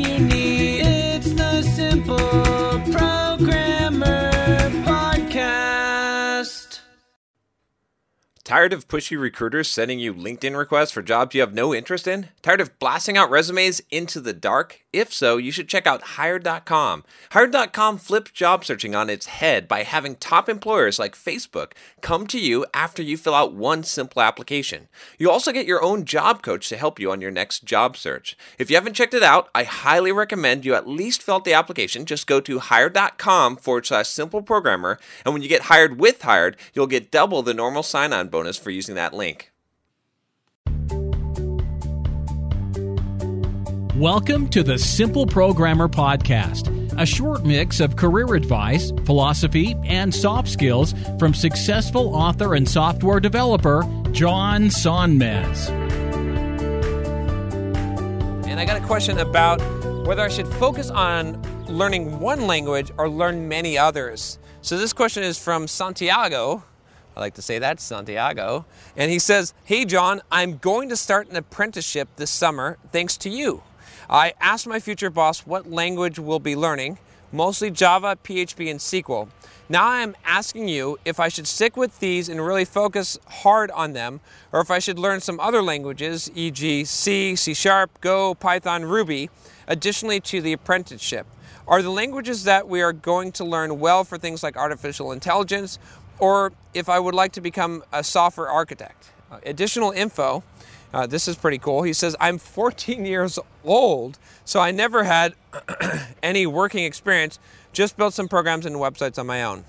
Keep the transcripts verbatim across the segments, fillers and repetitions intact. you need. It's the Simple Programmer Podcast. Tired of pushy recruiters sending you LinkedIn requests for jobs you have no interest in? Tired of blasting out resumes into the dark? If so, you should check out Hired dot com. Hired dot com flips job searching on its head by having top employers like Facebook come to you after you fill out one simple application. You also get your own job coach to help you on your next job search. If you haven't checked it out, I highly recommend you at least fill out the application. Just go to Hired dot com forward slash simple programmer, and when you get hired with Hired, you'll get double the normal sign-on bonus bonus for using that link. Welcome to the Simple Programmer Podcast, a short mix of career advice, philosophy, and soft skills from successful author and software developer John Sonmez. And I got a question about whether I should focus on learning one language or learn many others. So this question is from Santiago. I like to say that, Santiago. And he says, "Hey John, I'm going to start an apprenticeship this summer thanks to you. I asked my future boss what language we'll be learning, mostly Java, P H P, and S Q L. Now I'm asking you if I should stick with these and really focus hard on them, or if I should learn some other languages, for example C, C sharp, Go, Python, Ruby, additionally to the apprenticeship. Are the languages that we are going to learn well for things like artificial intelligence, or if I would like to become a software architect?" Uh, additional info, uh, this is pretty cool. He says, "I'm fourteen years old, so I never had any working experience, just built some programs and websites on my own."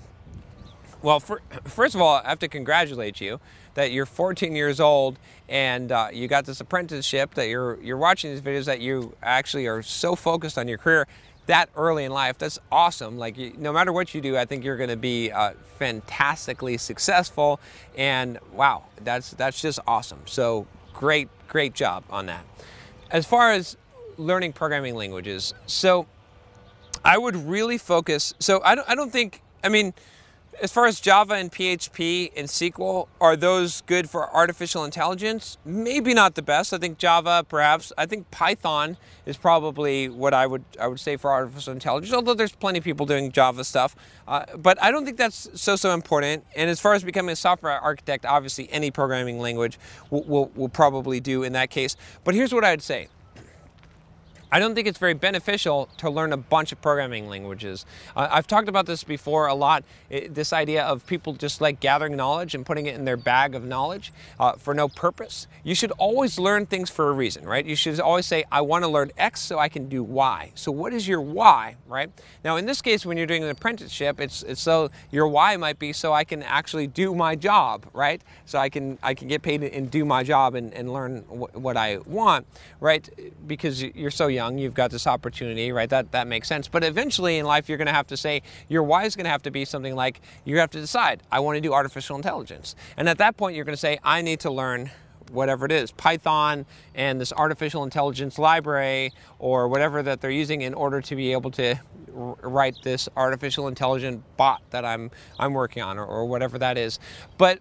Well, for, first of all, I have to congratulate you that you're fourteen years old and uh, you got this apprenticeship, that you're, you're watching these videos, that you actually are so focused on your career that early in life. That's awesome. Like, you, no matter what you do, I think you're going to be uh, fantastically successful. And wow, that's that's just awesome. So great, great job on that. As far as learning programming languages, so I would really focus. So I don't, I don't think. I mean, as far as Java and P H P and S Q L, are those good for artificial intelligence? Maybe not the best. I think Java, perhaps. I think Python is probably what I would I would say for artificial intelligence, although there's plenty of people doing Java stuff. Uh, but I don't think that's so, so important. And as far as becoming a software architect, obviously any programming language will, will, will probably do in that case. But here's what I'd say. I don't think it's very beneficial to learn a bunch of programming languages. Uh, I've talked about this before a lot, it, this idea of people just like gathering knowledge and putting it in their bag of knowledge uh, for no purpose. You should always learn things for a reason, right? You should always say, I want to learn X so I can do Y. So what is your why, right? Now in this case, when you're doing an apprenticeship, it's, it's so your why might be so I can actually do my job, right? So I can I can get paid and do my job and, and learn wh- what I want, right? Because you're so young. You've got this opportunity, right? That that makes sense. But eventually in life, you're going to have to say, your why is going to have to be something like, you have to decide, I want to do artificial intelligence. And at that point, you're going to say, I need to learn whatever it is, Python and this artificial intelligence library or whatever that they're using in order to be able to r- write this artificial intelligent bot that I'm I'm working on or, or whatever that is. But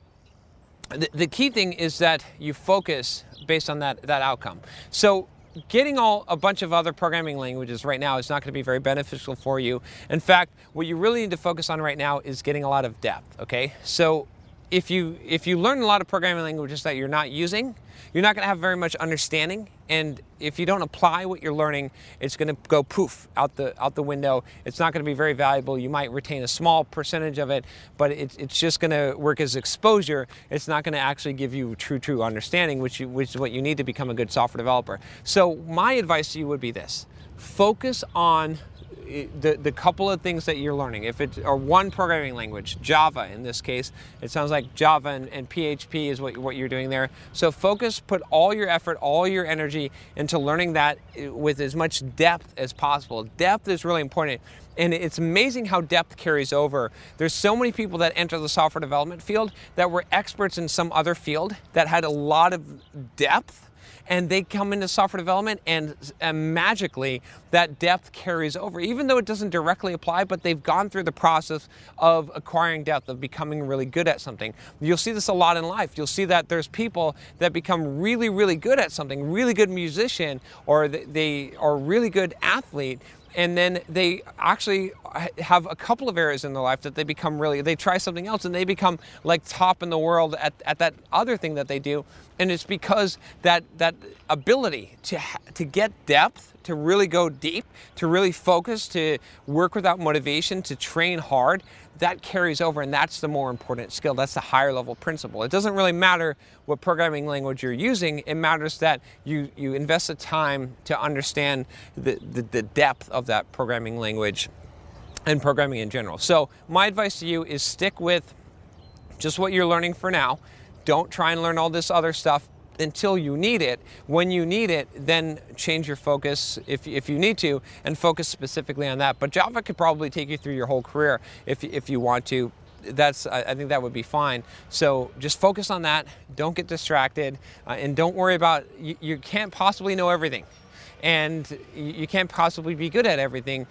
th- the key thing is that you focus based on that, that outcome. So getting all a bunch of other programming languages right now is not going to be very beneficial for you. In fact, what you really need to focus on right now is getting a lot of depth, okay? So if you if you learn a lot of programming languages that you're not using, you're not going to have very much understanding. And if you don't apply what you're learning, it's going to go poof out the out the window. It's not going to be very valuable. You might retain a small percentage of it, but it, it's just going to work as exposure. It's not going to actually give you true, true understanding, which, you, which is what you need to become a good software developer. So my advice to you would be this. Focus on The, the couple of things that you're learning, if it's or one programming language, Java in this case, it sounds like Java and, and P H P is what, what you're doing there. So focus, put all your effort, all your energy into learning that with as much depth as possible. Depth is really important. And it's amazing how depth carries over. There's so many people that enter the software development field that were experts in some other field that had a lot of depth and they come into software development, and, and magically that depth carries over, even though it doesn't directly apply, but they've gone through the process of acquiring depth, of becoming really good at something. You'll see this a lot in life. You'll see that there's people that become really, really good at something, really good musician, or they are really good athlete, and then they actually have a couple of areas in their life that they become really, they try something else and they become like top in the world at, at that other thing that they do. And it's because that that ability to, to get depth, to really go deep, to really focus, to work without motivation, to train hard, that carries over, and that's the more important skill. That's the higher level principle. It doesn't really matter what programming language you're using. It matters that you, you invest the time to understand the, the, the depth of that programming language and programming in general. So my advice to you is stick with just what you're learning for now. Don't try and learn all this other stuff until you need it. When you need it, then change your focus if, if you need to, and focus specifically on that. But Java could probably take you through your whole career if, if you want to. That's, I think that would be fine. So just focus on that. Don't get distracted, uh, and don't worry about, you, you can't possibly know everything, and you can't possibly be good at everything,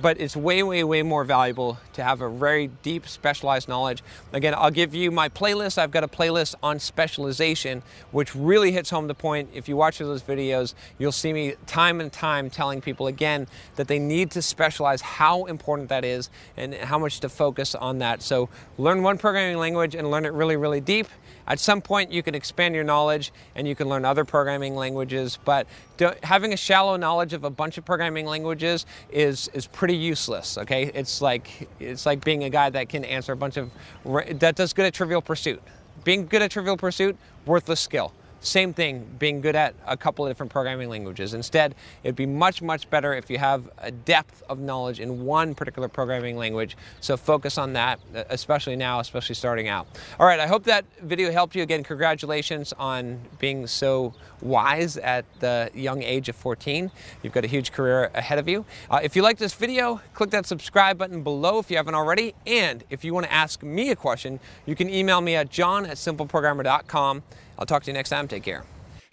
but it's way, way, way more valuable to have a very deep specialized knowledge. Again, I'll give you my playlist. I've got a playlist on specialization, which really hits home the point. If you watch those videos, you'll see me time and time telling people again that they need to specialize, how important that is and how much to focus on that. So learn one programming language and learn it really, really deep. At some point, you can expand your knowledge and you can learn other programming languages, but don't, having a shallow knowledge of a bunch of programming languages is, is pretty useless, okay? It's like, it's like being a guy that can answer a bunch of, that does good at Trivial Pursuit. Being good at Trivial Pursuit, worthless skill. Same thing, being good at a couple of different programming languages. Instead, it'd be much, much better if you have a depth of knowledge in one particular programming language. So focus on that, especially now, especially starting out. All right, I hope that video helped you. Again, congratulations on being so wise at the young age of fourteen. You've got a huge career ahead of you. Uh, if you like this video, click that subscribe button below if you haven't already. And if you want to ask me a question, you can email me at john at simple programmer dot com. I'll talk to you next time. Take care.